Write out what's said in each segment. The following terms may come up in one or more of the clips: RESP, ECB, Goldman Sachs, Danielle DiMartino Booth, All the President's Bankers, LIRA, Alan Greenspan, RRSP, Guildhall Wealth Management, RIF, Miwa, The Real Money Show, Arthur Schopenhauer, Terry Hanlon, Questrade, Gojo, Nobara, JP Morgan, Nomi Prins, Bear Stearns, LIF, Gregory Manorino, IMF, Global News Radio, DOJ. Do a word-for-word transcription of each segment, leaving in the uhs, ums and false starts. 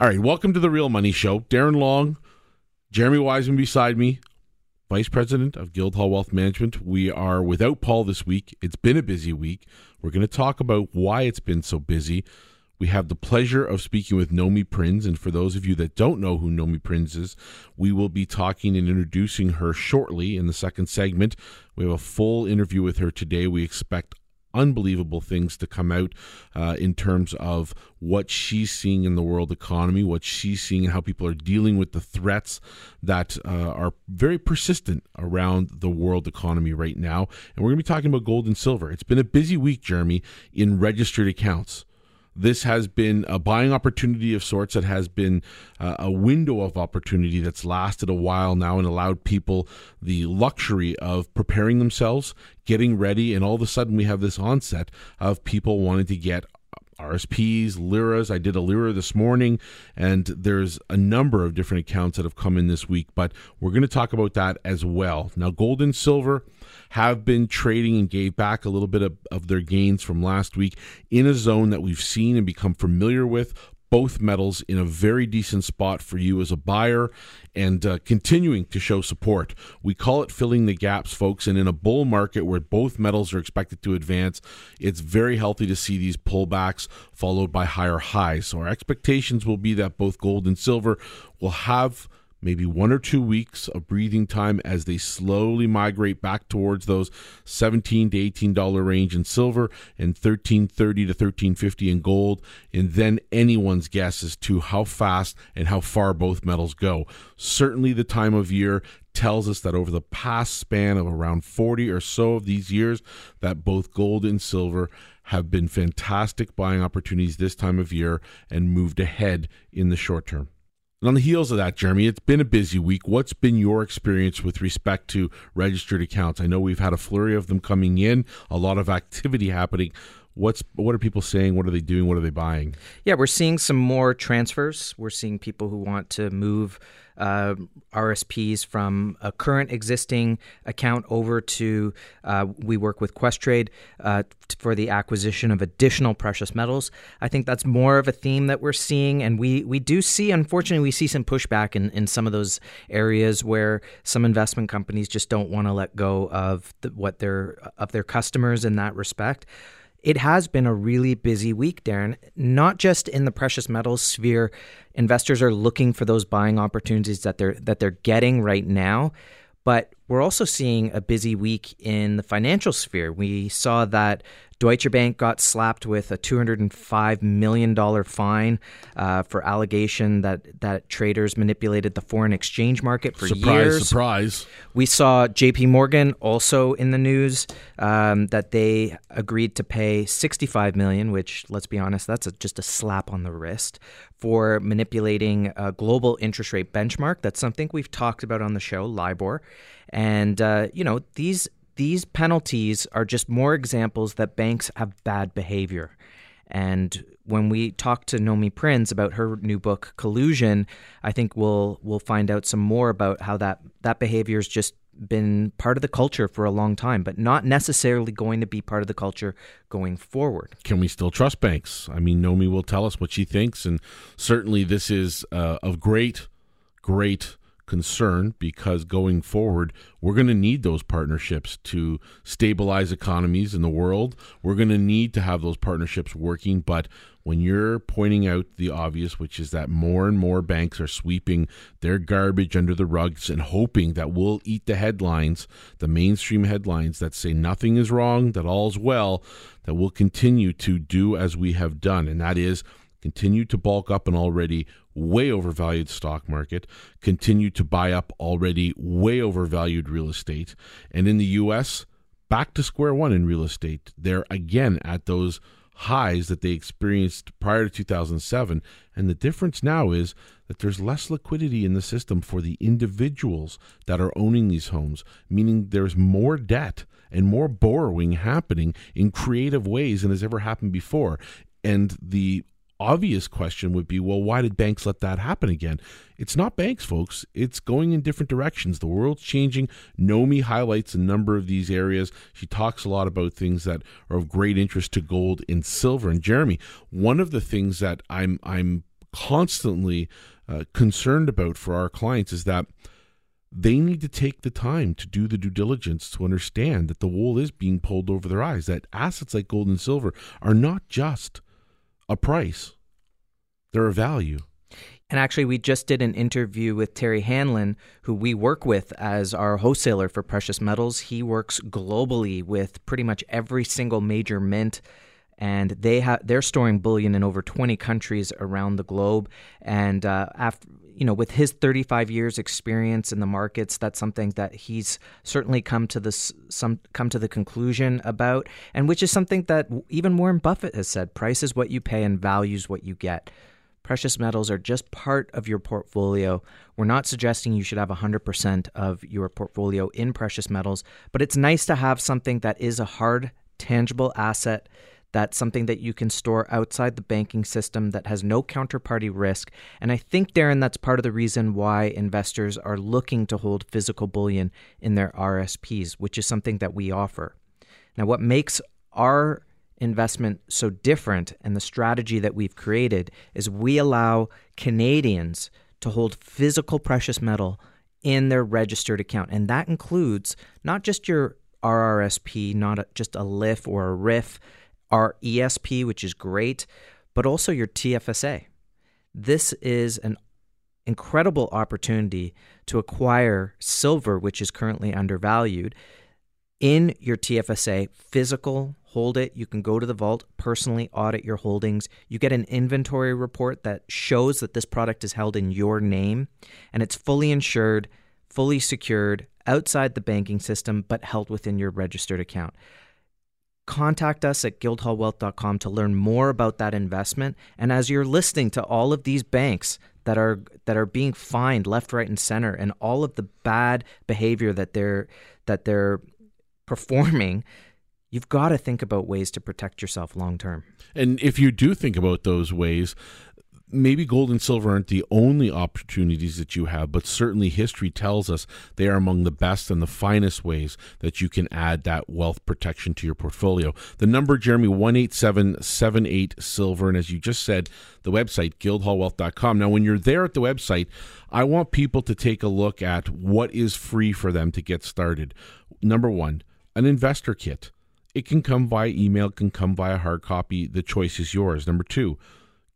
All right, welcome to The Real Money Show. Darren Long, Jeremy Wiseman beside me, Vice President of Guildhall Wealth Management. We are without Paul this week. It's been a busy week. We're going to talk about why it's been so busy. We have the pleasure of speaking with Nomi Prins, and for those of you that don't know who Nomi Prins is, we will be talking and introducing her shortly in the second segment. We have a full interview with her today. We expect unbelievable things to come out uh, in terms of what she's seeing in the world economy, what she's seeing, and how people are dealing with the threats that uh, are very persistent around the world economy right now. And we're going to be talking about gold and silver. It's been a busy week, Jeremy, in registered accounts. This has been a buying opportunity of sorts. It has been uh, a window of opportunity that's lasted a while now and allowed people the luxury of preparing themselves, getting ready, and all of a sudden we have this onset of people wanting to get R S Ps, L I R As. I did a L I R A this morning, and there's a number of different accounts that have come in this week, but we're going to talk about that as well. Now, gold and silver have been trading and gave back a little bit of, of their gains from last week in a zone that we've seen and become familiar with, both metals in a very decent spot for you as a buyer and uh, continuing to show support. We call it filling the gaps, folks, and in a bull market where both metals are expected to advance, it's very healthy to see these pullbacks followed by higher highs. So our expectations will be that both gold and silver will have maybe one or two weeks of breathing time as they slowly migrate back towards those seventeen to eighteen dollars range in silver and thirteen thirty to thirteen fifty in gold. And then anyone's guess as to how fast and how far both metals go. Certainly the time of year tells us that over the past span of around forty or so of these years, that both gold and silver have been fantastic buying opportunities this time of year and moved ahead in the short term. And on the heels of that, Jeremy, it's been a busy week. What's been your experience with respect to registered accounts? I know we've had a flurry of them coming in, a lot of activity happening. What's what are people saying? What are they doing? What are they buying? Yeah, we're seeing some more transfers. We're seeing people who want to move uh, R S Ps from a current existing account over to, uh, we work with Questrade uh, for the acquisition of additional precious metals. I think that's more of a theme that we're seeing. And we, we do see, unfortunately, we see some pushback in, in some of those areas where some investment companies just don't want to let go of the, what their of their customers in that respect. It has been a really busy week, Darren, not just in the precious metals sphere. Investors are looking for those buying opportunities that they're that they're getting right now. But we're also seeing a busy week in the financial sphere. We saw that Deutsche Bank got slapped with a two hundred five million dollars fine uh, for allegation that, that traders manipulated the foreign exchange market for surprise, years. Surprise, surprise. We saw J P Morgan also in the news um, that they agreed to pay sixty-five million dollars, which, let's be honest, that's a, just a slap on the wrist for manipulating a global interest rate benchmark. That's something we've talked about on the show, LIBOR. And, uh, you know, these these penalties are just more examples that banks have bad behavior. And when we talk to Nomi Prins about her new book, Collusion, I think we'll we'll find out some more about how that, that behavior has just been part of the culture for a long time, but not necessarily going to be part of the culture going forward. Can we still trust banks? I mean, Nomi will tell us what she thinks, and certainly this is uh, of great, great concern, because going forward we're going to need those partnerships to stabilize economies in the world. We're going to need to have those partnerships working, but when you're pointing out the obvious, which is that more and more banks are sweeping their garbage under the rugs and hoping that we'll eat the headlines, the mainstream headlines that say nothing is wrong, that all's well, that we'll continue to do as we have done, and that is continue to bulk up an already way overvalued stock market, continue to buy up already way overvalued real estate. And in the U S, back to square one in real estate. They're again at those highs that they experienced prior to two thousand seven. And the difference now is that there's less liquidity in the system for the individuals that are owning these homes, meaning there's more debt and more borrowing happening in creative ways than has ever happened before. And the obvious question would be, well, why did banks let that happen again? It's not banks, folks. It's going in different directions. The world's changing. Nomi highlights a number of these areas. She talks a lot about things that are of great interest to gold and silver. And Jeremy, one of the things that I'm I'm constantly uh, concerned about for our clients is that they need to take the time to do the due diligence to understand that the wool is being pulled over their eyes, that assets like gold and silver are not just a price, they're a value. And actually, we just did an interview with Terry Hanlon, who we work with as our wholesaler for precious metals. He works globally with pretty much every single major mint, and they ha- they're storing bullion in over twenty countries around the globe. And uh, after, you know, with his thirty-five years experience in the markets, that's something that he's certainly come to this some come to the conclusion about, and which is something that even Warren Buffett has said: price is what you pay and value is what you get. Precious metals are just part of your portfolio. We're not suggesting you should have one hundred percent of your portfolio in precious metals, but it's nice to have something that is a hard, tangible asset, that's something that you can store outside the banking system that has no counterparty risk. And I think, Darren, that's part of the reason why investors are looking to hold physical bullion in their R S Ps, which is something that we offer. Now, what makes our investment so different and the strategy that we've created is we allow Canadians to hold physical precious metal in their registered account. And that includes not just your R R S P, not a, just a L I F or a R I F, our E S P, which is great, but also your T F S A. This is an incredible opportunity to acquire silver, which is currently undervalued, in your T F S A, physical, hold it. You can go to the vault, personally audit your holdings. You get an inventory report that shows that this product is held in your name, and it's fully insured, fully secured, outside the banking system, but held within your registered account. Contact us at guildhall wealth dot com to learn more about that investment. And as you're listening to all of these banks that are that are being fined left, right, and center, and all of the bad behavior that they're that they're performing, you've got to think about ways to protect yourself long term. And if you do think about those ways, maybe gold and silver aren't the only opportunities that you have, but certainly history tells us they are among the best and the finest ways that you can add that wealth protection to your portfolio. The number, Jeremy, one eight seven seven eight silver. And as you just said, the website, guildhall wealth dot com. Now, when you're there at the website, I want people to take a look at what is free for them to get started. Number one, an investor kit. It can come via email, can come via hard copy. The choice is yours. Number two,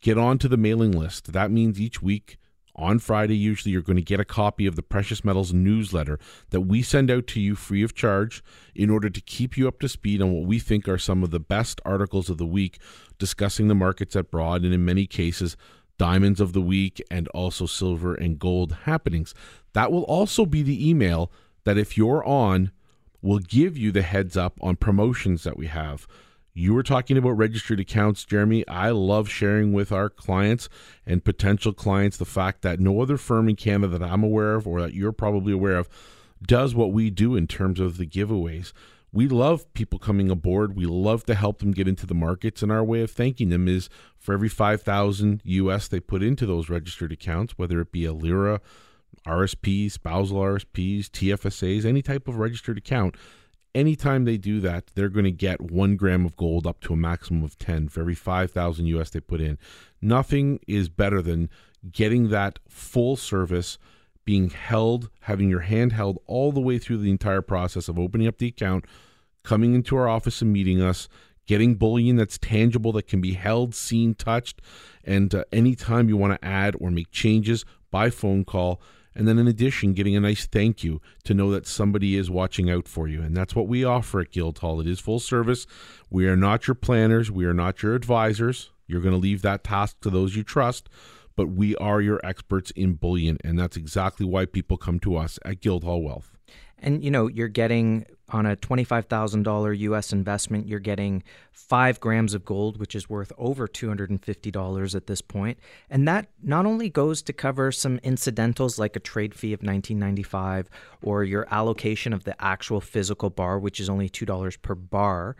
get onto the mailing list. That means each week on Friday, usually you're going to get a copy of the Precious Metals newsletter that we send out to you free of charge in order to keep you up to speed on what we think are some of the best articles of the week discussing the markets abroad and in many cases, diamonds of the week and also silver and gold happenings. That will also be the email that if you're on will give you the heads up on promotions that we have. You were talking about registered accounts, Jeremy. I love sharing with our clients and potential clients the fact that no other firm in Canada that I'm aware of or that you're probably aware of does what we do in terms of the giveaways. We love people coming aboard. We love to help them get into the markets. And our way of thanking them is for every five thousand U S they put into those registered accounts, whether it be a Lira, R S Ps, spousal R S Ps, T F S As, any type of registered account, anytime they do that, they're going to get one gram of gold up to a maximum of ten for every five thousand U S they put in. Nothing is better than getting that full service, being held, having your hand held all the way through the entire process of opening up the account, coming into our office and meeting us, getting bullion that's tangible, that can be held, seen, touched, and uh, anytime you want to add or make changes by phone call. And then in addition, getting a nice thank you to know that somebody is watching out for you. And that's what we offer at Guildhall. It is full service. We are not your planners. We are not your advisors. You're going to leave that task to those you trust, but we are your experts in bullion. And that's exactly why people come to us at Guildhall Wealth. And, you know, you're getting on a twenty-five thousand dollars U S investment, you're getting five grams of gold, which is worth over two hundred fifty dollars at this point. And that not only goes to cover some incidentals like a trade fee of nineteen dollars and ninety-five cents or your allocation of the actual physical bar, which is only two dollars per bar,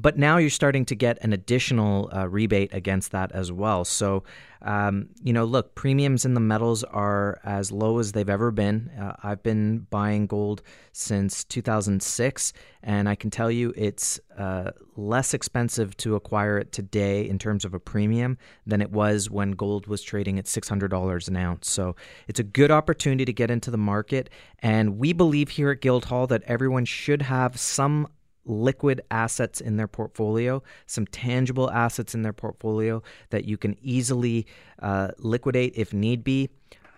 But now you're starting to get an additional uh, rebate against that as well. So, um, you know, look, premiums in the metals are as low as they've ever been. Uh, I've been buying gold since two thousand six, and I can tell you it's uh, less expensive to acquire it today in terms of a premium than it was when gold was trading at six hundred dollars an ounce. So it's a good opportunity to get into the market. And we believe here at Guildhall that everyone should have some liquid assets in their portfolio, some tangible assets in their portfolio that you can easily uh, liquidate if need be,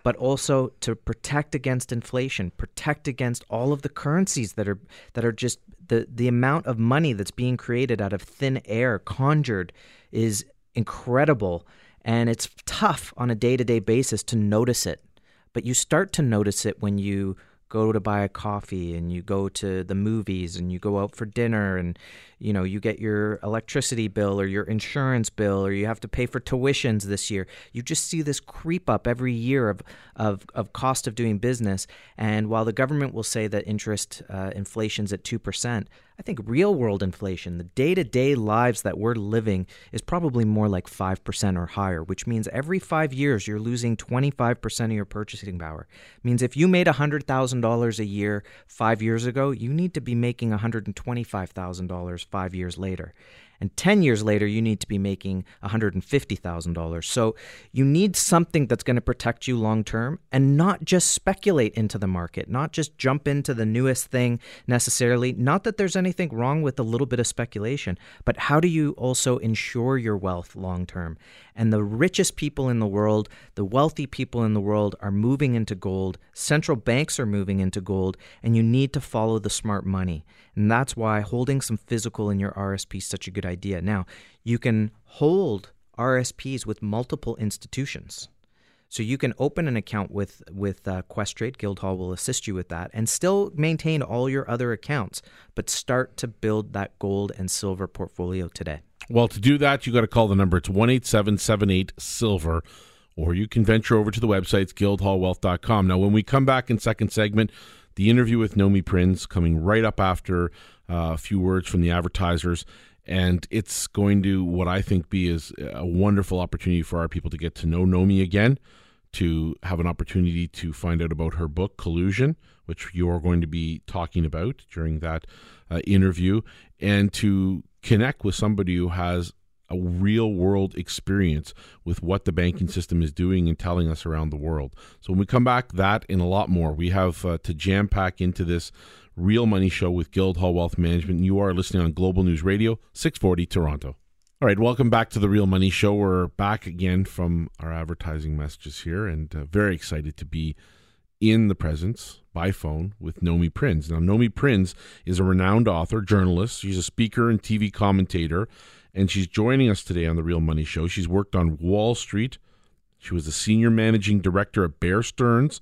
but also to protect against inflation, protect against all of the currencies that are that are just the, the amount of money that's being created out of thin air, conjured, is incredible. And it's tough on a day-to-day basis to notice it. But you start to notice it when you go to buy a coffee and you go to the movies and you go out for dinner and, you know, you get your electricity bill or your insurance bill or you have to pay for tuitions this year. You just see this creep up every year of of, of cost of doing business. And while the government will say that interest uh, inflation's at two percent, I think real world inflation, the day-to-day lives that we're living, is probably more like five percent or higher, which means every five years you're losing twenty-five percent of your purchasing power. It means if you made one hundred thousand dollars a year five years ago, you need to be making one hundred twenty-five thousand dollars five years later. And ten years later, you need to be making one hundred fifty thousand dollars. So you need something that's going to protect you long term and not just speculate into the market, not just jump into the newest thing necessarily. Not that there's anything wrong with a little bit of speculation, but how do you also ensure your wealth long term? And the richest people in the world, the wealthy people in the world are moving into gold. Central banks are moving into gold, and you need to follow the smart money. And that's why holding some physical in your R S P is such a good idea. idea. Now, you can hold R S Ps with multiple institutions. So you can open an account with, with uh, Questrade. Guildhall will assist you with that and still maintain all your other accounts, but start to build that gold and silver portfolio today. Well, to do that, you got to call the number. It's one eight seven seven eight silver, or you can venture over to the website, guildhall wealth dot com. Now, when we come back in second segment, the interview with Nomi Prins coming right up after uh, a few words from the advertisers. And it's going to, what I think, be is a wonderful opportunity for our people to get to know Nomi again, to have an opportunity to find out about her book, Collusion, which you're going to be talking about during that uh, interview, and to connect with somebody who has a real-world experience with what the banking system is doing and telling us around the world. So when we come back, that and a lot more. We have uh, to jam-pack into this Real Money Show with Guildhall Wealth Management. You are listening on Global News Radio, six forty Toronto. All right, welcome back to the Real Money Show. We're back again from our advertising messages here, and uh, very excited to be in the presence by phone with Nomi Prins. Now, Nomi Prins is a renowned author, journalist. She's a speaker and T V commentator, and she's joining us today on the Real Money Show. She's worked on Wall Street. She was a senior managing director at Bear Stearns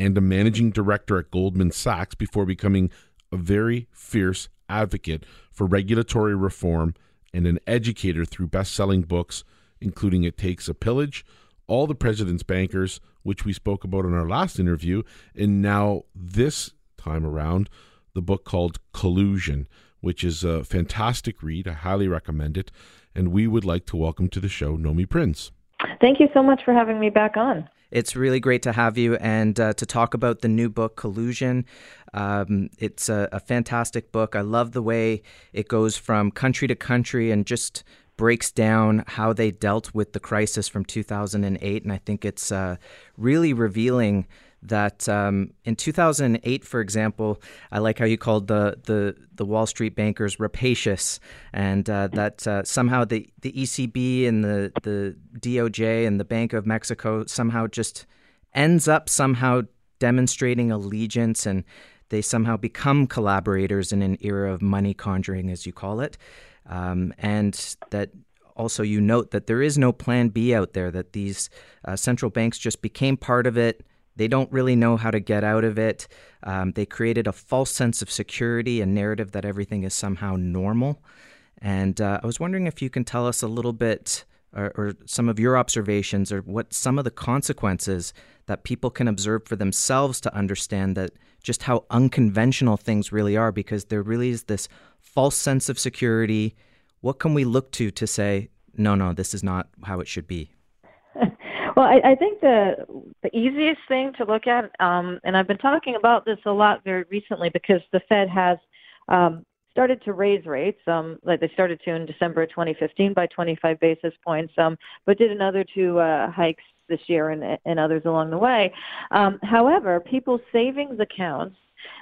and a managing director at Goldman Sachs before becoming a very fierce advocate for regulatory reform and an educator through best-selling books, including It Takes a Pillage, All the President's Bankers, which we spoke about in our last interview, and now this time around, the book called Collusion, which is a fantastic read. I highly recommend it. And we would like to welcome to the show Nomi Prins. Thank you so much for having me back on. It's really great to have you and uh, to talk about the new book, Collusion. Um, it's a, a fantastic book. I love the way it goes from country to country and just breaks down how they dealt with the crisis from two thousand eight. And I think it's uh, really revealing that um, in two thousand eight, for example, I like how you called the the, the Wall Street bankers rapacious, and uh, that uh, somehow the, the E C B and the, the D O J and the Bank of Mexico somehow just ends up somehow demonstrating allegiance, and they somehow become collaborators in an era of money conjuring, as you call it, um, and that also you note that there is no plan B out there, that these uh, central banks just became part of it. They don't really know how to get out of it. Um, they created a false sense of security, a narrative that everything is somehow normal. And uh, I was wondering if you can tell us a little bit or, or some of your observations or what some of the consequences that people can observe for themselves to understand that just how unconventional things really are, because there really is this false sense of security. what can we look to to say, no, no, this is not how it should be? Well, I, I think the the easiest thing to look at, um, and I've been talking about this a lot very recently because the Fed has um, started to raise rates, um, like they started to in December twenty fifteen by twenty-five basis points, um, but did another two uh, hikes this year and, and others along the way. Um, however, people's savings accounts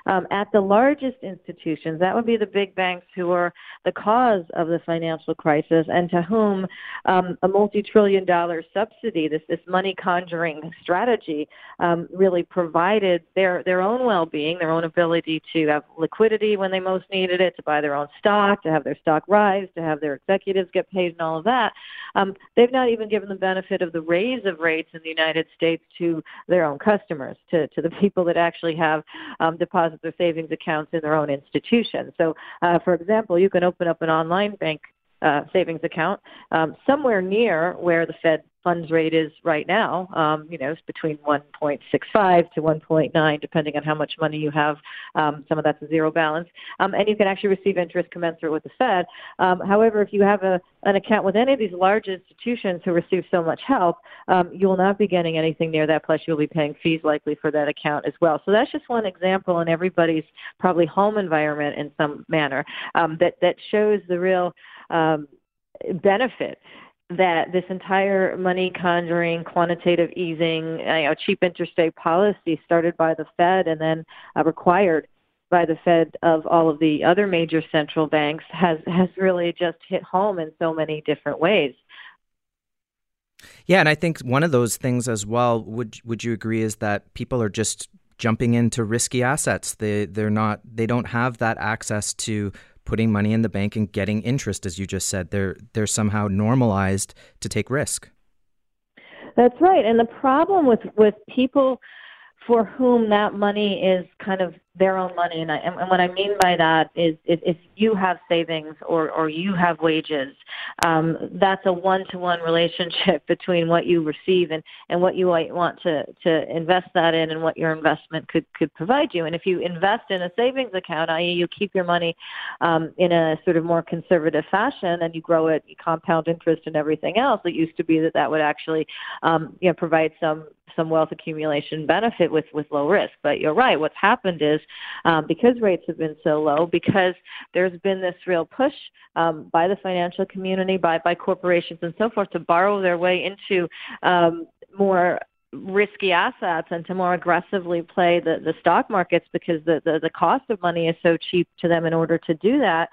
Um, at the largest institutions, that would be the big banks who are the cause of the financial crisis and to whom um, a multi-trillion dollar subsidy, this, this money conjuring strategy, um, really provided their, their own well-being, their own ability to have liquidity when they most needed it, to buy their own stock, to have their stock rise, to have their executives get paid and all of that. Um, they've not even given the benefit of the raise of rates in the United States to their own customers, to, to the people that actually have um, deposits or savings accounts in their own institution. So, uh, for example, you can open up an online bank uh, savings account um, somewhere near where the Fed funds rate is right now. Um, you know, it's between one point six five to one point nine, depending on how much money you have. Um, some of that's a zero balance. Um, and you can actually receive interest commensurate with the Fed. Um, however, if you have a, an account with any of these large institutions who receive so much help, um, you will not be getting anything near that. Plus, you'll be paying fees likely for that account as well. So that's just one example in everybody's probably home environment in some manner um, that, that shows the real um, benefit that this entire money conjuring, quantitative easing, you know, cheap interest rate policy started by the Fed and then uh, required by the Fed of all of the other major central banks has, has really just hit home in so many different ways. Yeah, and I think one of those things as well, would would you agree, is that people are just jumping into risky assets. They they're not they don't have that access to putting money in the bank and getting interest, as you just said. They're they're somehow normalized to take risk. That's right. And the problem with, with people for whom that money is kind of their own money, and, I, and what I mean by that is if, if you have savings or, or you have wages, um, that's a one-to-one relationship between what you receive and, and what you want to, to invest that in and what your investment could, could provide you. And if you invest in a savings account, that is you keep your money um, in a sort of more conservative fashion and you grow it, you compound interest and everything else, it used to be that that would actually um, you know, provide some, some wealth accumulation benefit with, with low risk. But you're right, what's happened is Um, because rates have been so low, because there's been this real push um, by the financial community, by, by corporations and so forth to borrow their way into um, more risky assets and to more aggressively play the, the stock markets because the, the, the cost of money is so cheap to them in order to do that.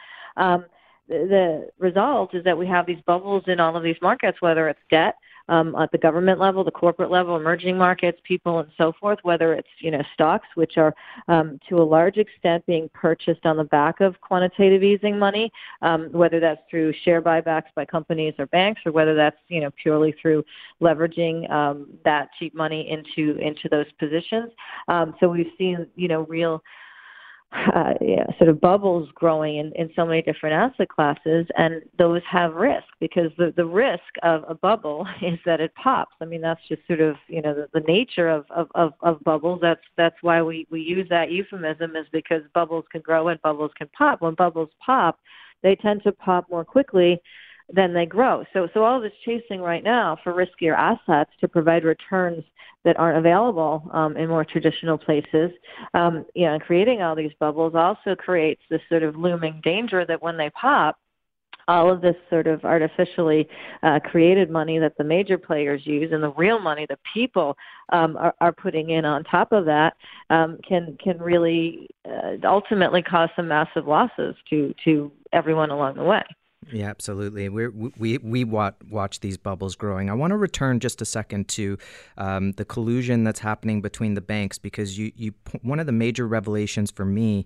Um, the, the result is that we have these bubbles in all of these markets, whether it's debt, Um, at the government level, the corporate level, emerging markets, people, and so forth. Whether it's you know stocks, which are um, to a large extent being purchased on the back of quantitative easing money, um, whether that's through share buybacks by companies or banks, or whether that's you know purely through leveraging um, that cheap money into into those positions. Um, so we've seen you know real. Uh, yeah, sort of bubbles growing in, in so many different asset classes, and those have risk because the, the risk of a bubble is that it pops. I mean, that's just sort of, you know, the, the nature of, of, of, of bubbles. That's that's why we, we use that euphemism is because bubbles can grow and bubbles can pop. When bubbles pop, they tend to pop more quickly than they grow. So so all this chasing right now for riskier assets to provide returns that aren't available um, in more traditional places, um, you know, creating all these bubbles also creates this sort of looming danger that when they pop, all of this sort of artificially uh, created money that the major players use and the real money that people um, are, are putting in on top of that um, can can really uh, ultimately cause some massive losses to, to everyone along the way. Yeah, absolutely. We're, we we watch, watch these bubbles growing. I want to return just a second to um, the collusion that's happening between the banks, because you, you one of the major revelations for me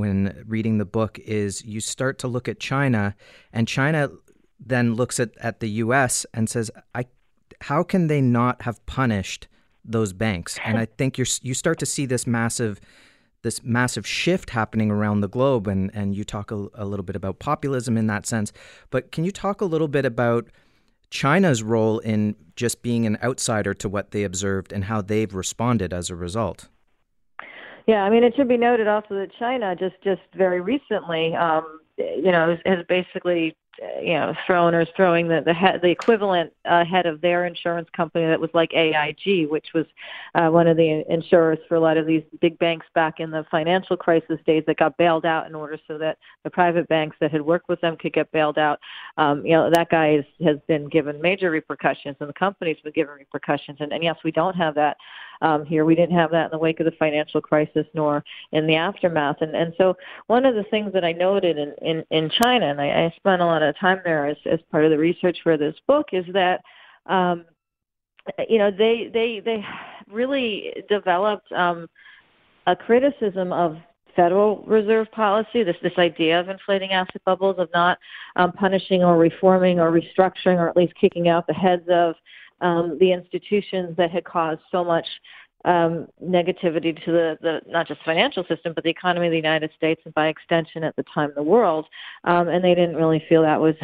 when reading the book is you start to look at China, and China then looks at, at the U S and says, "I, how can they not have punished those banks?" And I think you're you start to see this massive. this massive shift happening around the globe, and, and you talk a, a little bit about populism in that sense. But can you talk a little bit about China's role in just being an outsider to what they observed and how they've responded as a result? Yeah, I mean, it should be noted also that China just, just very recently, um, you know, has, has basically you know, thrown or is throwing the the, head, the equivalent uh, head of their insurance company that was like A I G, which was uh, one of the insurers for a lot of these big banks back in the financial crisis days that got bailed out in order so that the private banks that had worked with them could get bailed out. Um, you know, that guy is, has been given major repercussions, and the company's been given repercussions. And, and yes, we don't have that um, here. We didn't have that in the wake of the financial crisis, nor in the aftermath. And and so one of the things that I noted in, in, in China, and I, I spent a lot of time there as, as part of the research for this book, is that um, you know they they they really developed um, a criticism of Federal Reserve policy, this this idea of inflating asset bubbles, of not um, punishing or reforming or restructuring or at least kicking out the heads of um, the institutions that had caused so much Um, negativity to the, the not just financial system, but the economy of the United States, and by extension at the time the world. Um, and they didn't really feel that was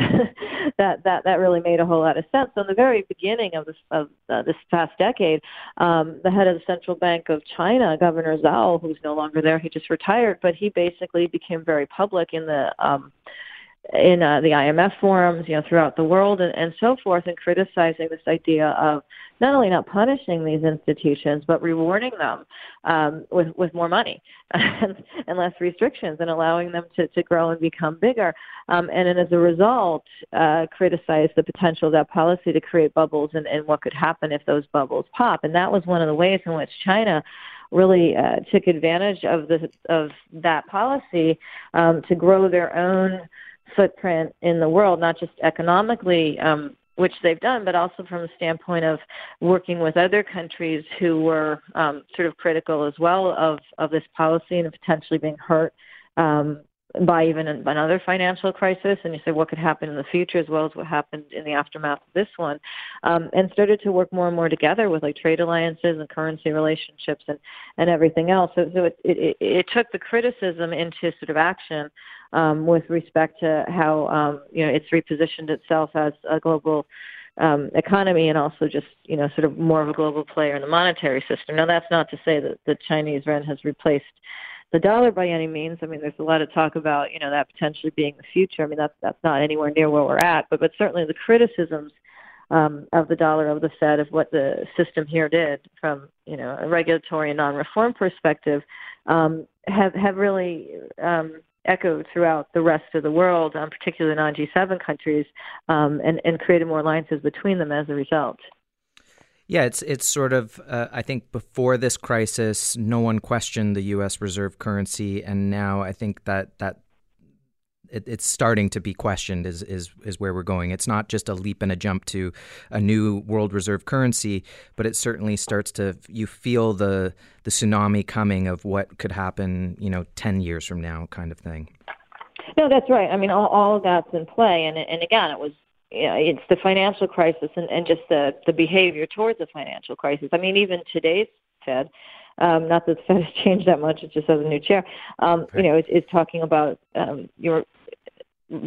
that that that really made a whole lot of sense. So in the very beginning of this of uh, this past decade, um, the head of the Central Bank of China, Governor Zhao, who's no longer there, he just retired, but he basically became very public in the um, in uh, the I M F forums, you know, throughout the world and, and so forth, and criticizing this idea of not only not punishing these institutions, but rewarding them um, with, with more money and, and less restrictions, and allowing them to, to grow and become bigger. Um, and, and as a result, uh, criticize the potential of that policy to create bubbles, and, and what could happen if those bubbles pop. And that was one of the ways in which China really uh, took advantage of, the, of that policy um, to grow their own footprint in the world, not just economically, um, which they've done, but also from the standpoint of working with other countries who were um, sort of critical as well of, of this policy and potentially being hurt um, by even another financial crisis. And you say what could happen in the future, as well as what happened in the aftermath of this one, um, and started to work more and more together with like trade alliances and currency relationships and, and everything else. So, so it, it, it took the criticism into sort of action Um, with respect to how um, you know, it's repositioned itself as a global um, economy, and also just, you know, sort of more of a global player in the monetary system. Now, that's not to say that the Chinese yuan has replaced the dollar by any means. I mean, there's a lot of talk about, you know, that potentially being the future. I mean, that's that's not anywhere near where we're at, but but certainly the criticisms Um, of the dollar, of the Fed, of what the system here did from, you know, a regulatory and non-reform perspective, um, have have really um, echoed throughout the rest of the world, um, particularly non G seven countries, um, and, and created more alliances between them as a result. Yeah, it's it's sort of, uh, I think before this crisis, no one questioned the U S reserve currency, and now I think that that It, it's starting to be questioned is, is is where we're going. It's not just a leap and a jump to a new world reserve currency, but it certainly starts to, you feel the the tsunami coming of what could happen, you know, ten years from now kind of thing. No, that's right. I mean, all, all of that's in play. And, and again, it was, you know, it's the financial crisis and, and just the, the behavior towards the financial crisis. I mean, even today's Fed, Um, not that the Fed has changed that much; it just has a new chair. Um, you know, is, is talking about um, your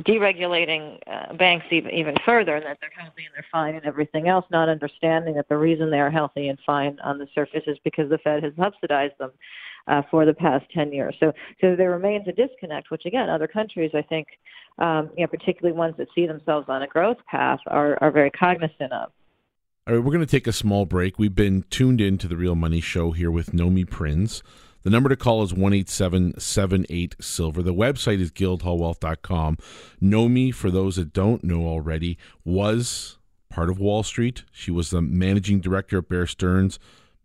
deregulating uh, banks even, even further, and that they're healthy and they're fine and everything else, not understanding that the reason they are healthy and fine on the surface is because the Fed has subsidized them uh, for the past ten years. So, so there remains a disconnect, which again, other countries, I think, um, you know, particularly ones that see themselves on a growth path, are, are very cognizant of. All right, we're going to take a small break. We've been tuned in to The Real Money Show here with Nomi Prins. The number to call is one eight seven seven eight silver. The website is guildhall wealth dot com. Nomi, for those that don't know already, was part of Wall Street. She was the managing director at Bear Stearns,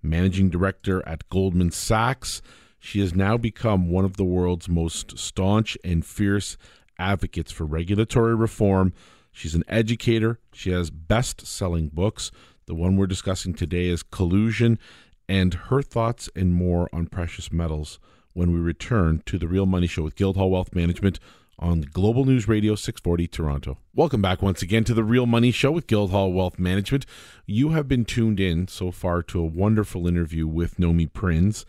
managing director at Goldman Sachs. She has now become one of the world's most staunch and fierce advocates for regulatory reform. She's an educator. She has best-selling books. The one we're discussing today is Collusion, and her thoughts and more on precious metals when we return to The Real Money Show with Guildhall Wealth Management on Global News Radio six forty Toronto. Welcome back once again to The Real Money Show with Guildhall Wealth Management. You have been tuned in so far to a wonderful interview with Nomi Prins,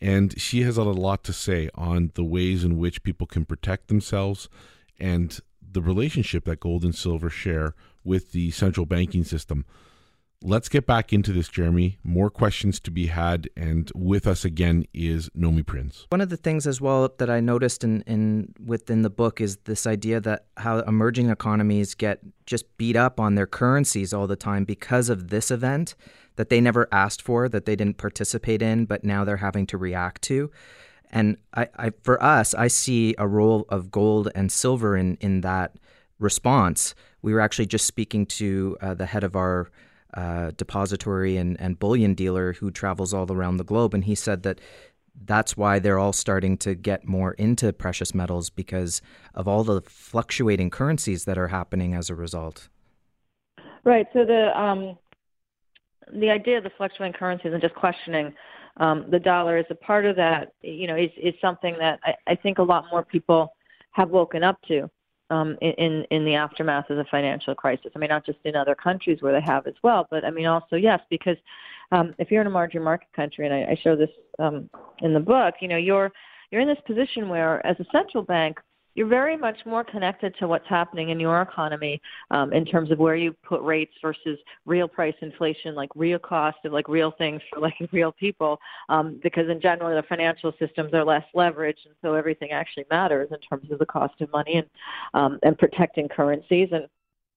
and she has a lot to say on the ways in which people can protect themselves and the relationship that gold and silver share with the central banking system. let's get back into this, Jeremy. More questions to be had. And with us again is Nomi Prins. One of the things as well that I noticed in, in within the book is this idea that how emerging economies get just beat up on their currencies all the time because of this event that they never asked for, that they didn't participate in, but now they're having to react to. And I, I for us, I see a role of gold and silver in, in that response. We were actually just speaking to uh, the head of our uh, depository and, and bullion dealer who travels all around the globe. And he said that that's why they're all starting to get more into precious metals because of all the fluctuating currencies that are happening as a result. Right. So the um, the idea of the fluctuating currencies and just questioning um, the dollar is a part of that, you know, is, is something that I, I think a lot more people have woken up to. Um, in, in the aftermath of the financial crisis. I mean, not just in other countries where they have as well, but I mean, also, yes, because um, if you're in a emerging market country, and I, I show this um, in the book, you know, you're you're in this position where as a central bank, you're very much more connected to what's happening in your economy um, in terms of where you put rates versus real price inflation, like real cost of like real things for like real people, um, because in general, the financial systems are less leveraged. And so everything actually matters in terms of the cost of money and, um, and protecting currencies. And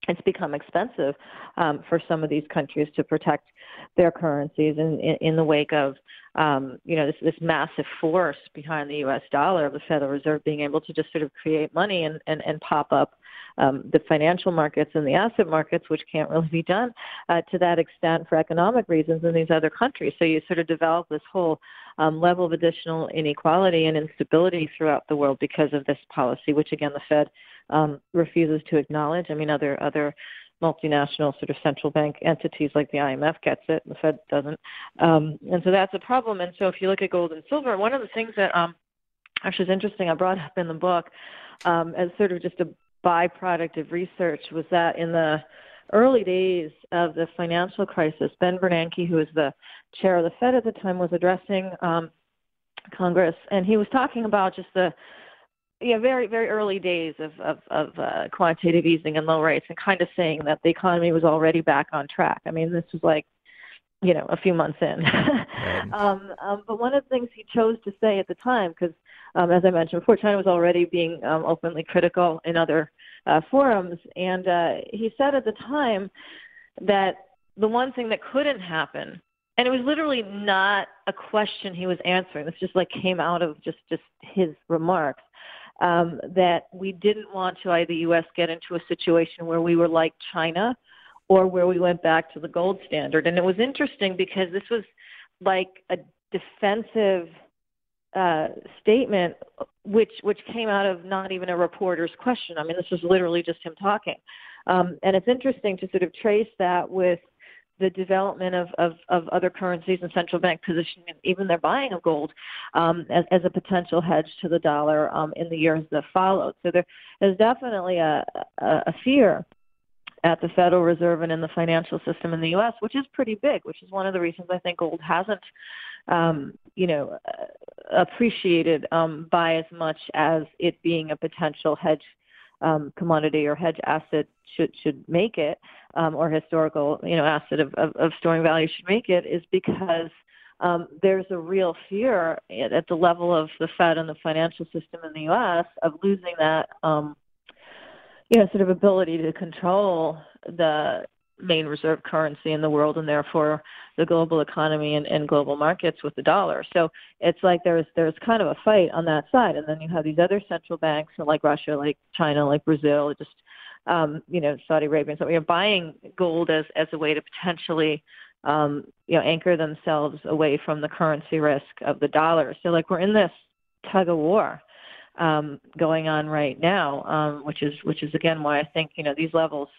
it's become expensive um, for some of these countries to protect their currencies in, in, in the wake of, um, you know, this, this massive force behind the U S dollar of the Federal Reserve being able to just sort of create money and, and, and pop up um, the financial markets and the asset markets, which can't really be done uh, to that extent for economic reasons in these other countries. So you sort of develop this whole um, level of additional inequality and instability throughout the world because of this policy, which, again, the Fed Um, refuses to acknowledge. I mean, other other multinational sort of central bank entities like the I M F gets it, the Fed doesn't. Um, and so that's a problem. And so if you look at gold and silver, one of the things that um, actually is interesting, I brought up in the book um, as sort of just a byproduct of research was that in the early days of the financial crisis, Ben Bernanke, who was the chair of the Fed at the time, was addressing um, Congress. And he was talking about just the Yeah, very, very early days of, of, of uh, quantitative easing and low rates and kind of saying that the economy was already back on track. I mean, this was like, you know, a few months in. um, um, but one of the things he chose to say at the time, because um, as I mentioned before, China was already being um, openly critical in other uh, forums. And uh, he said at the time that the one thing that couldn't happen, and it was literally not a question he was answering. This just like came out of just, just his remarks. Um, that we didn't want to, either U S get into a situation where we were like China or where we went back to the gold standard. And it was interesting because this was like a defensive uh, statement, which which came out of not even a reporter's question. I mean, this was literally just him talking. Um, and it's interesting to sort of trace that with the development of, of, of other currencies and central bank positioning, even their buying of gold um, as, as a potential hedge to the dollar um, in the years that followed. So there is definitely a, a, a fear at the Federal Reserve and in the financial system in the U S, which is pretty big, which is one of the reasons I think gold hasn't, um, you know, appreciated um, by as much as it being a potential hedge Um, commodity or hedge asset should should make it, um, or historical, you know, asset of, of, of storing value should make it, is because um, there's a real fear at the level of the Fed and the financial system in the U S of losing that, um, you know, sort of ability to control the main reserve currency in the world and therefore the global economy and, and global markets with the dollar. So it's like there's there's kind of a fight on that side. And then you have these other central banks like Russia, like China, like Brazil, just, um, you know, Saudi Arabia. And so we are buying gold as, as a way to potentially, um, you know, anchor themselves away from the currency risk of the dollar. So like we're in this tug of war um, going on right now, um, which is which is, again, why I think, you know, these levels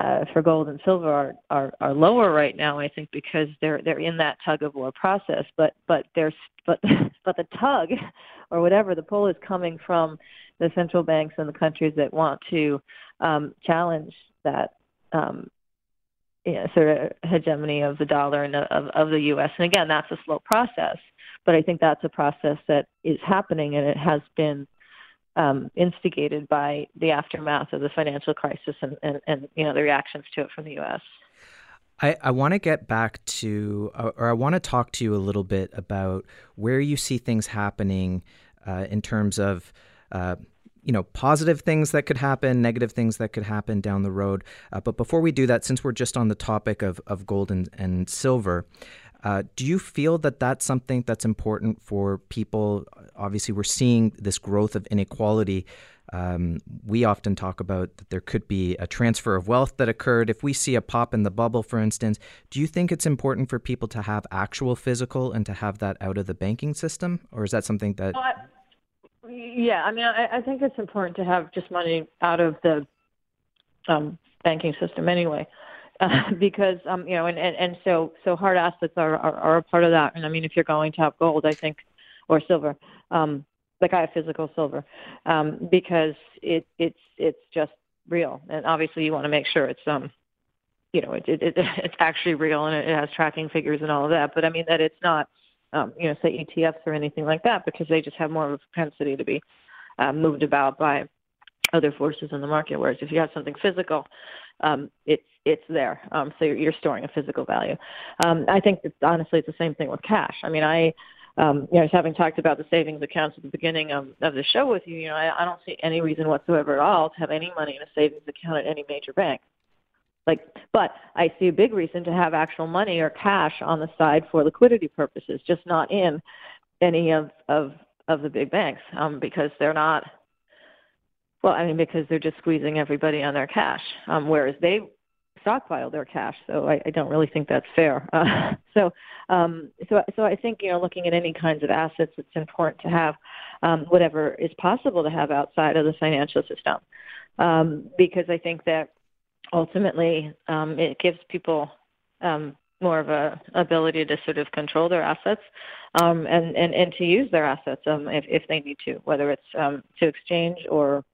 Uh, for gold and silver are, are, are lower right now, I think, because they're they're in that tug of war process. But but there's but but the tug, or whatever the pull, is coming from the central banks and the countries that want to um, challenge that um, you know, sort of hegemony of the dollar and of of the U S. And again, that's a slow process, but I think that's a process that is happening, and it has been Um, instigated by the aftermath of the financial crisis and, and, and, you know, the reactions to it from the U S. I, I want to get back to, or I want to talk to you a little bit about where you see things happening uh, in terms of, uh, you know, positive things that could happen, negative things that could happen down the road. Uh, but before we do that, since we're just on the topic of, of gold and, and silver, Uh, do you feel that that's something that's important for people? Obviously, we're seeing this growth of inequality. Um, we often talk about that there could be a transfer of wealth that occurred. If we see a pop in the bubble, for instance, do you think it's important for people to have actual physical and to have that out of the banking system? Or is that something that... Well, I, yeah, I mean, I, I think it's important to have just money out of the um, banking system anyway. Uh, because, um, you know, and, and, and so, so hard assets are, are, are a part of that. And I mean, if you're going to have gold, I think, or silver, um, like I have physical silver, um, because it, it's, it's just real. And obviously you want to make sure it's, um, you know, it, it, it, it's actually real and it has tracking figures and all of that. But I mean, that it's not, um, you know, say E T Fs or anything like that, because they just have more of a propensity to be uh, moved about by other forces in the market. Whereas if you have something physical, um, it's, it's there. Um, so you're, you're storing a physical value. Um, I think it's, honestly, it's the same thing with cash. I mean, I, um, you know, having talked about the savings accounts at the beginning of, of the show with you, you know, I, I don't see any reason whatsoever at all to have any money in a savings account at any major bank. Like, but I see a big reason to have actual money or cash on the side for liquidity purposes, just not in any of, of, of the big banks, um, because they're not, Well, I mean, because they're just squeezing everybody on their cash, um, whereas they stockpile their cash. So I, I don't really think that's fair. Uh, so, um, so, so I think, you know, looking at any kinds of assets, it's important to have um, whatever is possible to have outside of the financial system, um, because I think that ultimately um, it gives people um, more of a ability to sort of control their assets um, and, and, and to use their assets um, if, if they need to, whether it's um, to exchange or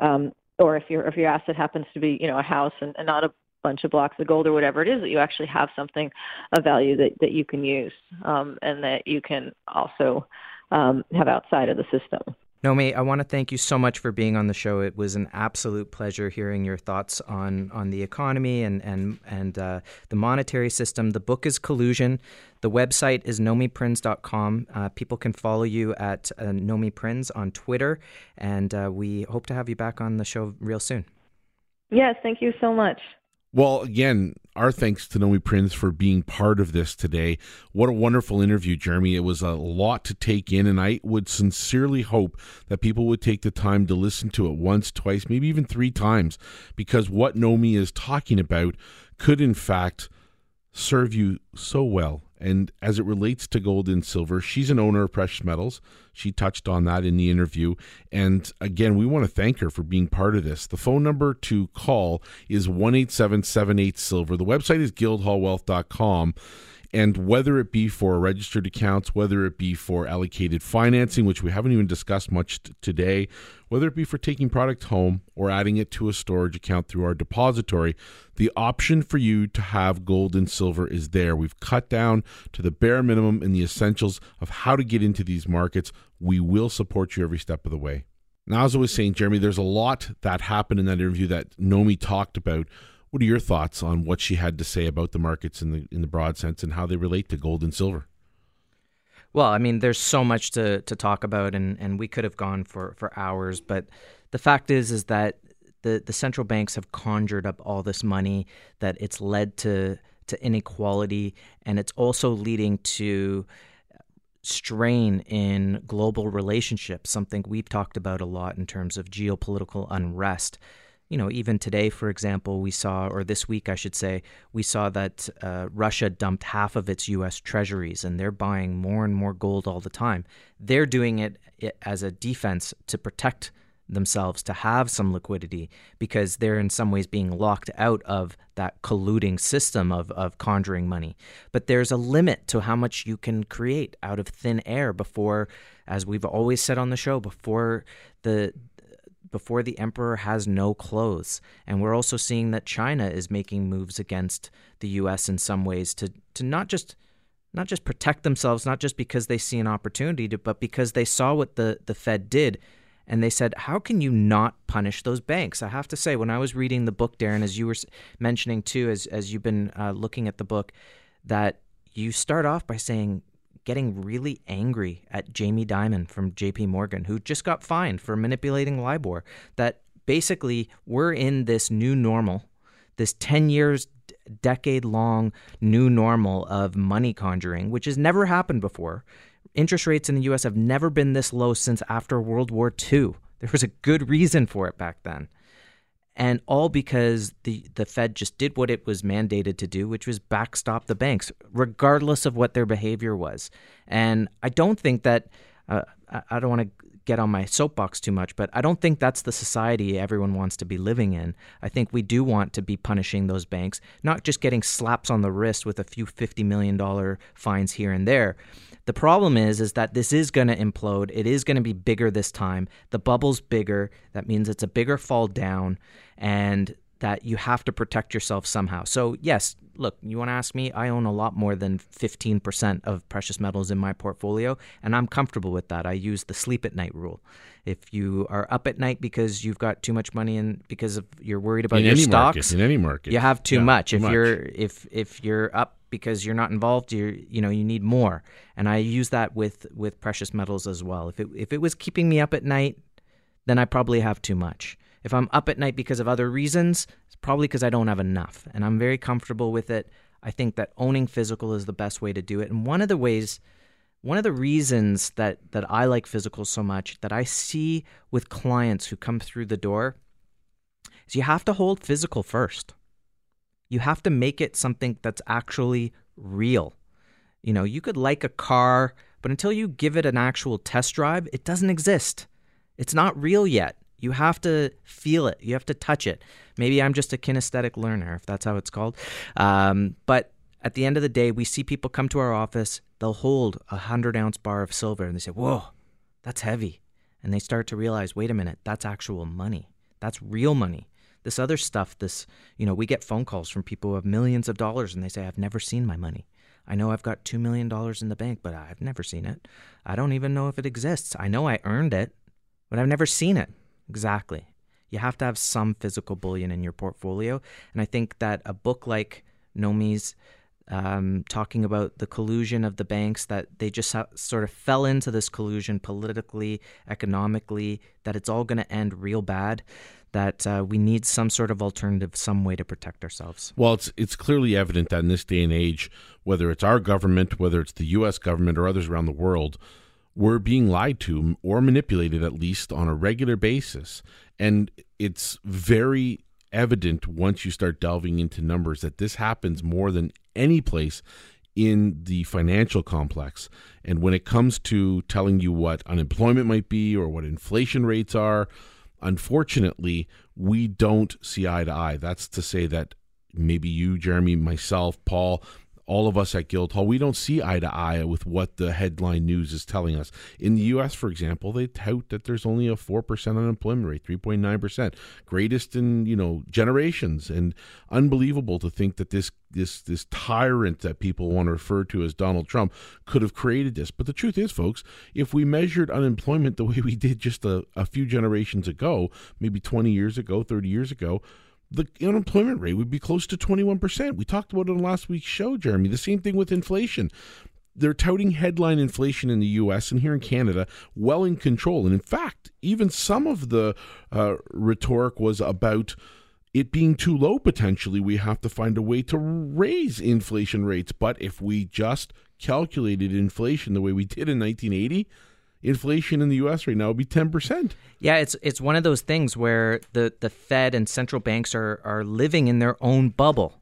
Um, or if your if your asset happens to be, you know, a house and, and not a bunch of blocks of gold or whatever it is, that you actually have something of value that, that you can use um, and that you can also um, have outside of the system. Nomi, I want to thank you so much for being on the show. It was an absolute pleasure hearing your thoughts on, on the economy and and, and uh, the monetary system. The book is Collusion. The website is nomi prins dot com. Uh, people can follow you at uh, Nomi Prins on Twitter, and uh, we hope to have you back on the show real soon. Yes, thank you so much. Well, again, our thanks to Nomi Prins for being part of this today. What a wonderful interview, Jeremy. It was a lot to take in, and I would sincerely hope that people would take the time to listen to it once, twice, maybe even three times, because what Nomi is talking about could, in fact, serve you so well. And as it relates to gold and silver, she's an owner of precious metals. She touched on that in the interview. And again, we want to thank her for being part of this. The phone number to call is one eight seven seven eight silver. The website is guildhall wealth dot com. And whether it be for registered accounts, whether it be for allocated financing, which we haven't even discussed much t- today, whether it be for taking product home or adding it to a storage account through our depository, the option for you to have gold and silver is there. We've cut down to the bare minimum and the essentials of how to get into these markets. We will support you every step of the way. Now, as I was saying, Jeremy, there's a lot that happened in that interview that Nomi talked about. What are your thoughts on what she had to say about the markets in the in the broad sense and how they relate to gold and silver? Well, I mean, there's so much to, to talk about, and, and we could have gone for, for hours. But the fact is, is that the, the central banks have conjured up all this money, that it's led to to inequality, and it's also leading to strain in global relationships, something we've talked about a lot in terms of geopolitical unrest. You know, even today, for example, we saw, or this week, I should say, we saw that uh, Russia dumped half of its U S treasuries, and they're buying more and more gold all the time. They're doing it, it as a defense to protect themselves, to have some liquidity, because they're in some ways being locked out of that colluding system of, of conjuring money. But there's a limit to how much you can create out of thin air before, as we've always said on the show, before the... before the emperor has no clothes. And we're also seeing that China is making moves against the U S in some ways to, to not just not just protect themselves, not just because they see an opportunity, to, but because they saw what the, the Fed did And they said, how can you not punish those banks? I have to say, when I was reading the book, Darren, as you were mentioning too, as, as you've been uh, looking at the book, that you start off by saying, getting really angry at Jamie Dimon from J P Morgan, who just got fined for manipulating LIBOR, that basically we're in this new normal, this ten years, decade-long new normal of money conjuring, which has never happened before. Interest rates in the U S have never been this low since after World War Two. There was a good reason for it back then. And all because the, the Fed just did what it was mandated to do, which was backstop the banks, regardless of what their behavior was. And I don't think that, uh, I don't want to get on my soapbox too much, but I don't think that's the society everyone wants to be living in. I think we do want to be punishing those banks, not just getting slaps on the wrist with a few fifty million dollars fines here and there. The problem is, is that this is going to implode. It is going to be bigger this time. The bubble's bigger. That means it's a bigger fall down and that you have to protect yourself somehow. So yes, look, you want to ask me, I own a lot more than fifteen percent of precious metals in my portfolio, and I'm comfortable with that. I use the sleep at night rule. If you are up at night because you've got too much money and because of you're worried about in your any stocks, market, in any market, you have too yeah, much. Too if much. you're if if you're up because you're not involved, you you know you need more. And I use that with, with precious metals as well. If it if it was keeping me up at night, then I probably have too much. If I'm up at night because of other reasons, it's probably because I don't have enough. And I'm very comfortable with it. I think that owning physical is the best way to do it. And one of the ways, one of the reasons that that I like physical so much that I see with clients who come through the door is you have to hold physical first. You have to make it something that's actually real. You know, you could like a car, but until you give it an actual test drive, it doesn't exist. It's not real yet. You have to feel it. You have to touch it. Maybe I'm just a kinesthetic learner, if that's how it's called. Um, but at the end of the day, we see people come to our office. They'll hold a one hundred ounce bar of silver, and they say, whoa, that's heavy. And they start to realize, wait a minute, that's actual money. That's real money. This other stuff, this, you know, we get phone calls from people who have millions of dollars and they say, I've never seen my money. I know I've got two million dollars in the bank, but I've never seen it. I don't even know if it exists. I know I earned it, but I've never seen it. Exactly. You have to have some physical bullion in your portfolio. And I think that a book like Nomi's um, talking about the collusion of the banks, that they just ha- sort of fell into this collusion politically, economically, that it's all going to end real bad. That uh, we need some sort of alternative, some way to protect ourselves. Well, it's it's clearly evident that in this day and age, whether it's our government, whether it's the U S government or others around the world, we're being lied to or manipulated, at least on a regular basis. And it's very evident once you start delving into numbers that this happens more than any place in the financial complex. And when it comes to telling you what unemployment might be or what inflation rates are, unfortunately, we don't see eye to eye. That's to say that maybe you, Jeremy, myself, Paul, all of us at Guildhall, we don't see eye to eye with what the headline news is telling us. In the U S, for example, they tout that there's only a four percent unemployment rate, three point nine percent, greatest in, you know, generations. And unbelievable to think that this this this tyrant that people want to refer to as Donald Trump could have created this. But the truth is, folks, if we measured unemployment the way we did just a, a few generations ago, maybe twenty years ago, thirty years ago, the unemployment rate would be close to twenty-one percent. We talked about it on last week's show, Jeremy. The same thing with inflation. They're touting headline inflation in the U S and here in Canada well in control. And in fact, even some of the uh, rhetoric was about it being too low potentially. We have to find a way to raise inflation rates. But if we just calculated inflation the way we did in nineteen eighty, inflation in the U S right now would be ten percent. Yeah, it's it's one of those things where the, the Fed and central banks are are living in their own bubble,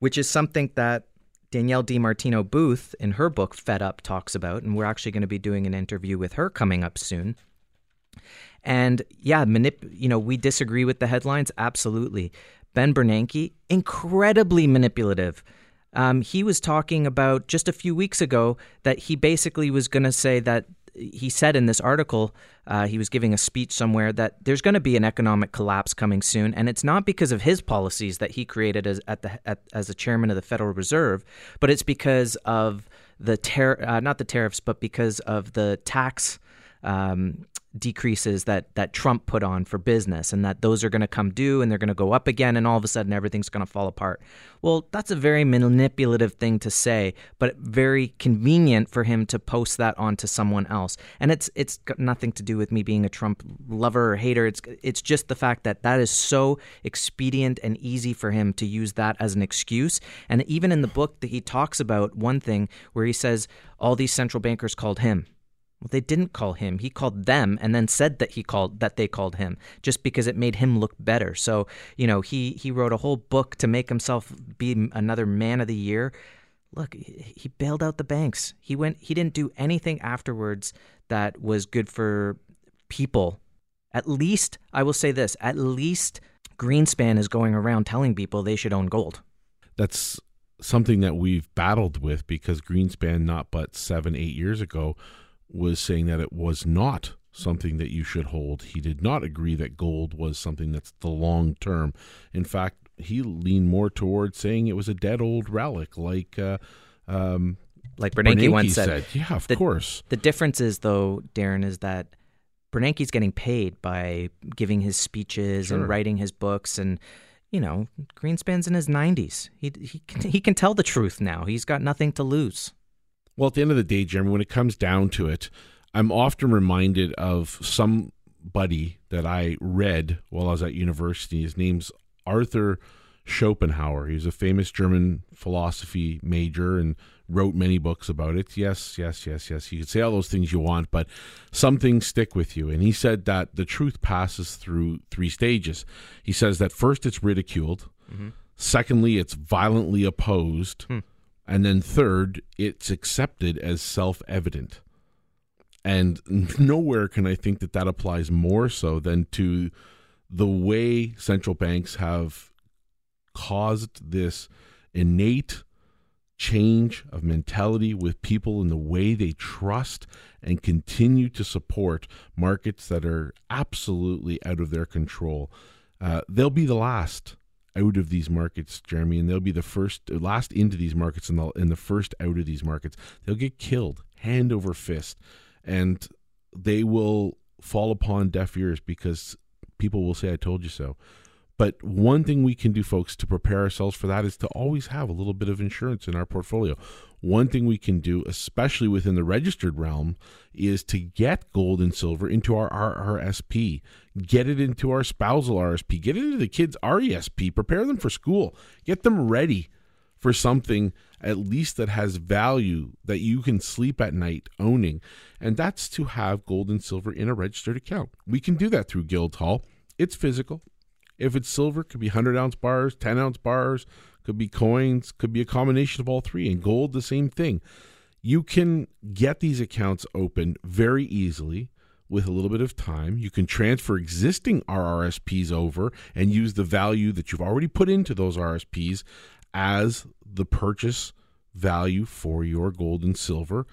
which is something that Danielle DiMartino Booth in her book Fed Up talks about, and we're actually going to be doing an interview with her coming up soon. And yeah, manip- you know, we disagree with the headlines, absolutely. Ben Bernanke, incredibly manipulative. Um, he was talking about just a few weeks ago that he basically was going to say that he said in this article, uh, he was giving a speech somewhere, that there's going to be an economic collapse coming soon. And it's not because of his policies that he created as at the at, as a chairman of the Federal Reserve, but it's because of the ter- uh, not the tariffs, but because of the tax um, decreases that that Trump put on for business, and that those are going to come due and they're going to go up again, and all of a sudden everything's going to fall apart. Well, that's a very manipulative thing to say, but very convenient for him to post that onto someone else. And it's it's got nothing to do with me being a Trump lover or hater. It's it's just the fact that that is so expedient and easy for him to use that as an excuse. And even in the book, that he talks about one thing where he says all these central bankers called him. Well, they didn't call him. He called them, and then said that he called that they called him, just because it made him look better. So, you know, he he wrote a whole book to make himself be another man of the year. Look, he bailed out the banks. He went. He didn't do anything afterwards that was good for people. At least, I will say this: at least Greenspan is going around telling people they should own gold. That's something that we've battled with, because Greenspan, not but seven, eight years ago, was saying that it was not something that you should hold. He did not agree that gold was something that's the long term. In fact, he leaned more towards saying it was a dead old relic, like uh, um, like Bernanke, Bernanke once said. said. Yeah, of the, course. The difference is, though, Darren, is that Bernanke's getting paid by giving his speeches, sure, and writing his books, and you know, Greenspan's in his nineties. He he can, he can tell the truth now. He's got nothing to lose. Well, at the end of the day, Jeremy, when it comes down to it, I'm often reminded of somebody that I read while I was at university. His name's Arthur Schopenhauer. He was a famous German philosophy major and wrote many books about it. Yes, yes, yes, yes. You can say all those things you want, but some things stick with you. And he said that the truth passes through three stages. He says that first it's ridiculed. Mm-hmm. Secondly, it's violently opposed. Hmm. And then third, it's accepted as self-evident. And nowhere can I think that that applies more so than to the way central banks have caused this innate change of mentality with people in the way they trust and continue to support markets that are absolutely out of their control. Uh, they'll be the last out of these markets, Jeremy, and they'll be the first, last into these markets, and, and the first out of these markets. They'll get killed hand over fist, and they will fall upon deaf ears, because people will say, I told you so. But one thing we can do, folks, to prepare ourselves for that is to always have a little bit of insurance in our portfolio. One thing we can do, especially within the registered realm, is to get gold and silver into our R R S P, get it into our spousal R S P, get it into the kids' R E S P, prepare them for school, get them ready for something at least that has value that you can sleep at night owning. And that's to have gold and silver in a registered account. We can do that through Guildhall. It's physical. If it's silver, it could be one hundred ounce bars, ten ounce bars, could be coins, could be a combination of all three. And gold, the same thing. You can get these accounts open very easily with a little bit of time. You can transfer existing R R S Ps over and use the value that you've already put into those R R S Ps as the purchase value for your gold and silver.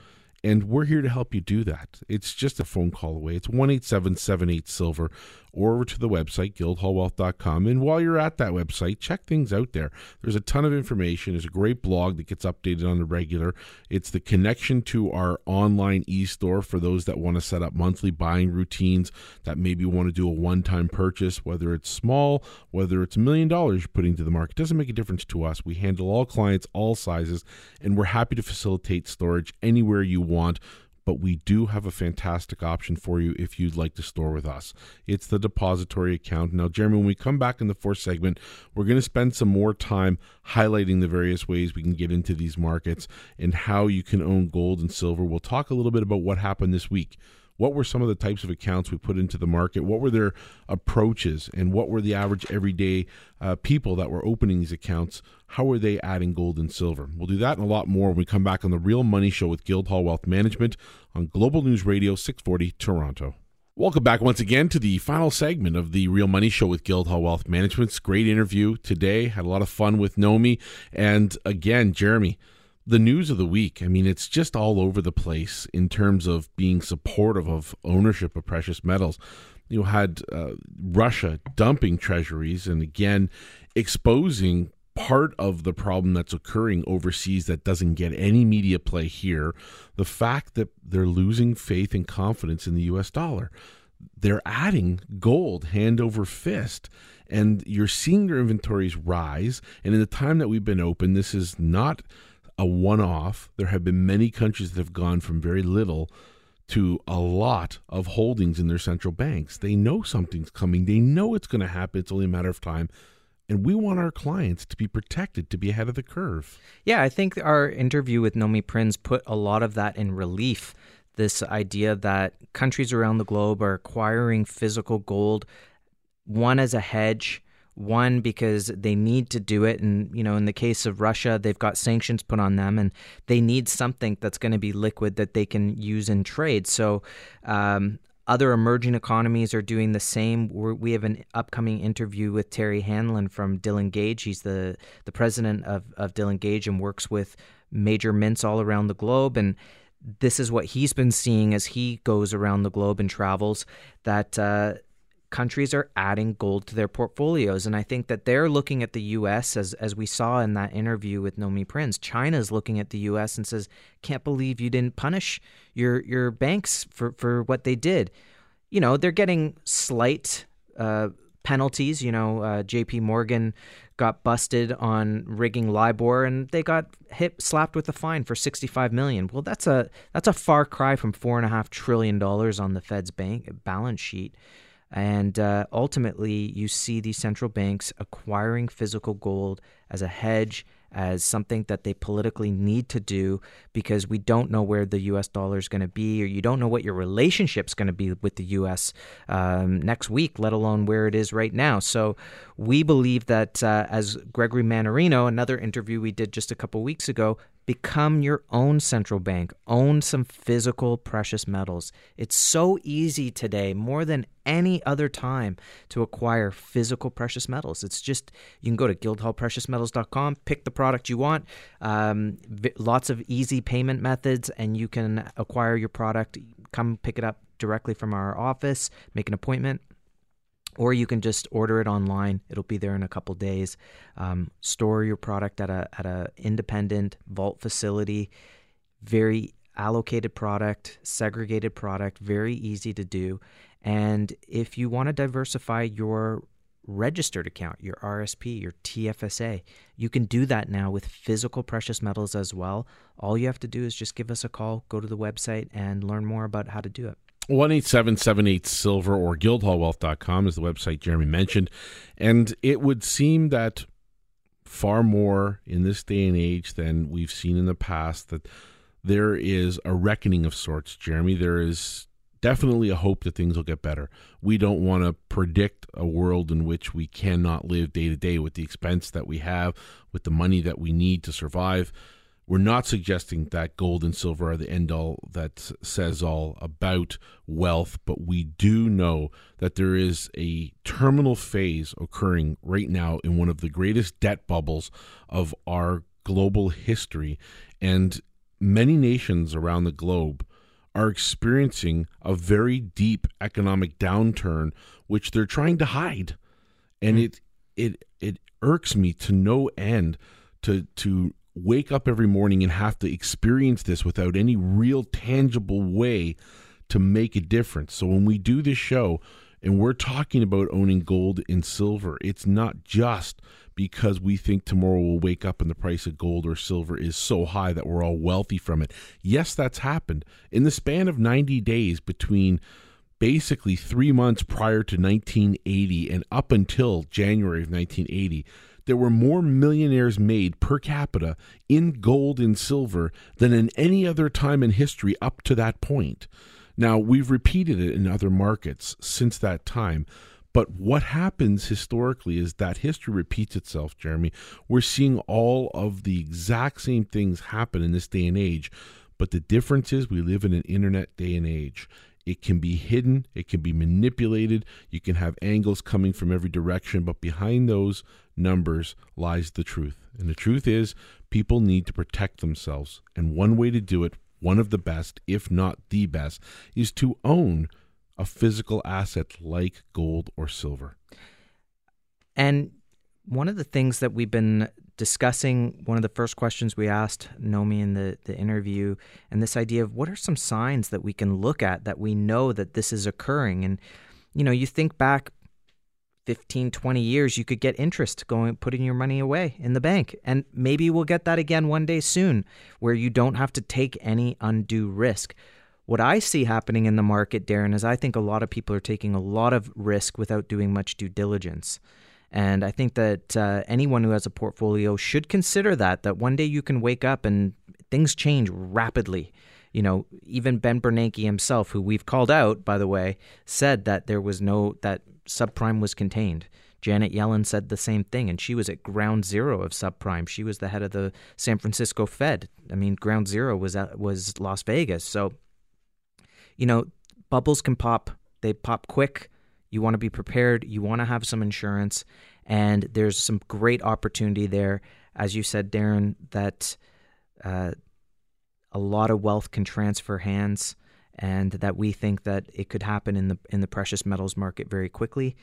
And we're here to help you do that. It's just a phone call away. It's one eight seven seven eight silver, or over to the website, guildhall wealth dot com. And while you're at that website, check things out there. There's a ton of information. There's a great blog that gets updated on the regular. It's the connection to our online e-store for those that want to set up monthly buying routines, that maybe want to do a one-time purchase, whether it's small, whether it's a million dollars you're putting to the market. It doesn't make a difference to us. We handle all clients, all sizes, and we're happy to facilitate storage anywhere you want. want, but we do have a fantastic option for you if you'd like to store with us. It's the depository account. Now, Jeremy, when we come back in the fourth segment, we're going to spend some more time highlighting the various ways we can get into these markets and how you can own gold and silver. We'll talk a little bit about what happened this week. What were some of the types of accounts we put into the market? What were their approaches, and what were the average everyday uh, people that were opening these accounts? How were they adding gold and silver? We'll do that and a lot more when we come back on The Real Money Show with Guildhall Wealth Management on Global News Radio six forty Toronto. Welcome back once again to the final segment of The Real Money Show with Guildhall Wealth Management. It's a great interview today. Had a lot of fun with Nomi. And again, Jeremy, the news of the week, I mean, it's just all over the place in terms of being supportive of ownership of precious metals. You had uh, Russia dumping treasuries and, again, exposing part of the problem that's occurring overseas that doesn't get any media play here, the fact that they're losing faith and confidence in the U S dollar. They're adding gold hand over fist, and you're seeing their inventories rise. And in the time that we've been open, this is not a one-off. There have been many countries that have gone from very little to a lot of holdings in their central banks. They know something's coming. They know it's going to happen. It's only a matter of time. And we want our clients to be protected, to be ahead of the curve. Yeah, I think our interview with Nomi Prins put a lot of that in relief. This idea that countries around the globe are acquiring physical gold, one as a hedge, one because they need to do it. And, you know, in the case of Russia, they've got sanctions put on them and they need something that's going to be liquid that they can use in trade. So um, other emerging economies are doing the same. We're, we have an upcoming interview with Terry Hanlon from Dillon Gage. He's the, the president of, of Dillon Gage and works with major mints all around the globe. And this is what he's been seeing as he goes around the globe and travels, that uh, countries are adding gold to their portfolios. And I think that they're looking at the U S, as as we saw in that interview with Nomi Prins. China's looking at the U S and says, can't believe you didn't punish your your banks for, for what they did. You know, they're getting slight uh, penalties. You know, uh, J P Morgan got busted on rigging LIBOR, and they got hit slapped with a fine for sixty-five million dollars. Well, that's a that's a far cry from four and a half trillion dollars on the Fed's bank balance sheet. And uh, ultimately, you see these central banks acquiring physical gold as a hedge, as something that they politically need to do, because we don't know where the U S dollar is going to be, or you don't know what your relationship's going to be with the U S um, next week, let alone where it is right now. So we believe that uh, as Gregory Manorino, another interview we did just a couple weeks ago, become your own central bank, own some physical precious metals. It's so easy today, more than any other time, to acquire physical precious metals. It's just, you can go to guildhall precious metals dot com, pick the product you want, um, v- lots of easy payment methods, and you can acquire your product. Come pick it up directly from our office, make an appointment, or you can just order it online. It'll be there in a couple days. Um, store your product at a at a independent vault facility. Very allocated product, segregated product, very easy to do. And if you want to diversify your registered account, your R S P, your T F S A, you can do that now with physical precious metals as well. All you have to do is just give us a call, go to the website, and learn more about how to do it. one eight seven seven eight silver or guildhall wealth dot com is the website Jeremy mentioned. And it would seem that far more in this day and age than we've seen in the past, that there is a reckoning of sorts, Jeremy. There is definitely a hope that things will get better. We don't want to predict a world in which we cannot live day to day with the expense that we have, with the money that we need to survive. We're not suggesting that gold and silver are the end-all that says all about wealth, but we do know that there is a terminal phase occurring right now in one of the greatest debt bubbles of our global history. And many nations around the globe are experiencing a very deep economic downturn, which they're trying to hide. And mm. it it it irks me to no end to to... wake up every morning and have to experience this without any real tangible way to make a difference. So when we do this show and we're talking about owning gold and silver, it's not just because we think tomorrow we'll wake up and the price of gold or silver is so high that we're all wealthy from it. Yes, that's happened. In the span of ninety days, between basically three months prior to nineteen eighty and up until January of nineteen eighty, there were more millionaires made per capita in gold and silver than in any other time in history up to that point. Now, we've repeated it in other markets since that time. But what happens historically is that history repeats itself, Jeremy. We're seeing all of the exact same things happen in this day and age. But the difference is we live in an internet day and age. It can be hidden. It can be manipulated. You can have angles coming from every direction. But behind those numbers lies the truth. And the truth is people need to protect themselves. And one way to do it, one of the best, if not the best, is to own a physical asset like gold or silver. And one of the things that we've been discussing one of the first questions we asked Nomi in the, the interview, and this idea of what are some signs that we can look at that we know that this is occurring. And, you know, you think back fifteen, twenty years, you could get interest going, putting your money away in the bank. And maybe we'll get that again one day soon, where you don't have to take any undue risk. What I see happening in the market, Darren, is I think a lot of people are taking a lot of risk without doing much due diligence. And I think that uh, anyone who has a portfolio should consider that, that one day you can wake up and things change rapidly. You know, even Ben Bernanke himself, who we've called out, by the way, said that there was no, that subprime was contained. Janet Yellen said the same thing, and she was at ground zero of subprime. She was the head of the San Francisco Fed. I mean, ground zero was at, was Las Vegas. So, you know, bubbles can pop. They pop quick. You want to be prepared. You want to have some insurance. And there's some great opportunity there. As you said, Darren, that uh, a lot of wealth can transfer hands, and that we think that it could happen in the in the precious metals market very quickly.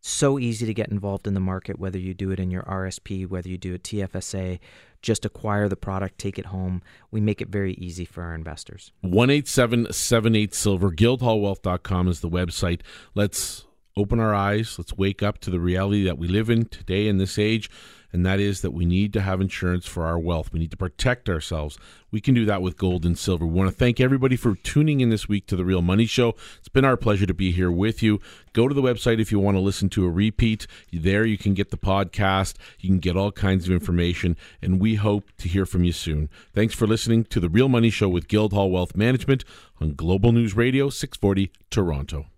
So easy to get involved in the market, whether you do it in your R S P, whether you do a T F S A, just acquire the product, take it home. We make it very easy for our investors. one eight seven seven eight silver, guildhall wealth dot com is the website. Let's open our eyes. Let's wake up to the reality that we live in today in this age, and that is that we need to have insurance for our wealth. We need to protect ourselves. We can do that with gold and silver. We want to thank everybody for tuning in this week to The Real Money Show. It's been our pleasure to be here with you. Go to the website if you want to listen to a repeat. There you can get the podcast. You can get all kinds of information, and we hope to hear from you soon. Thanks for listening to The Real Money Show with Guildhall Wealth Management on Global News Radio six forty Toronto.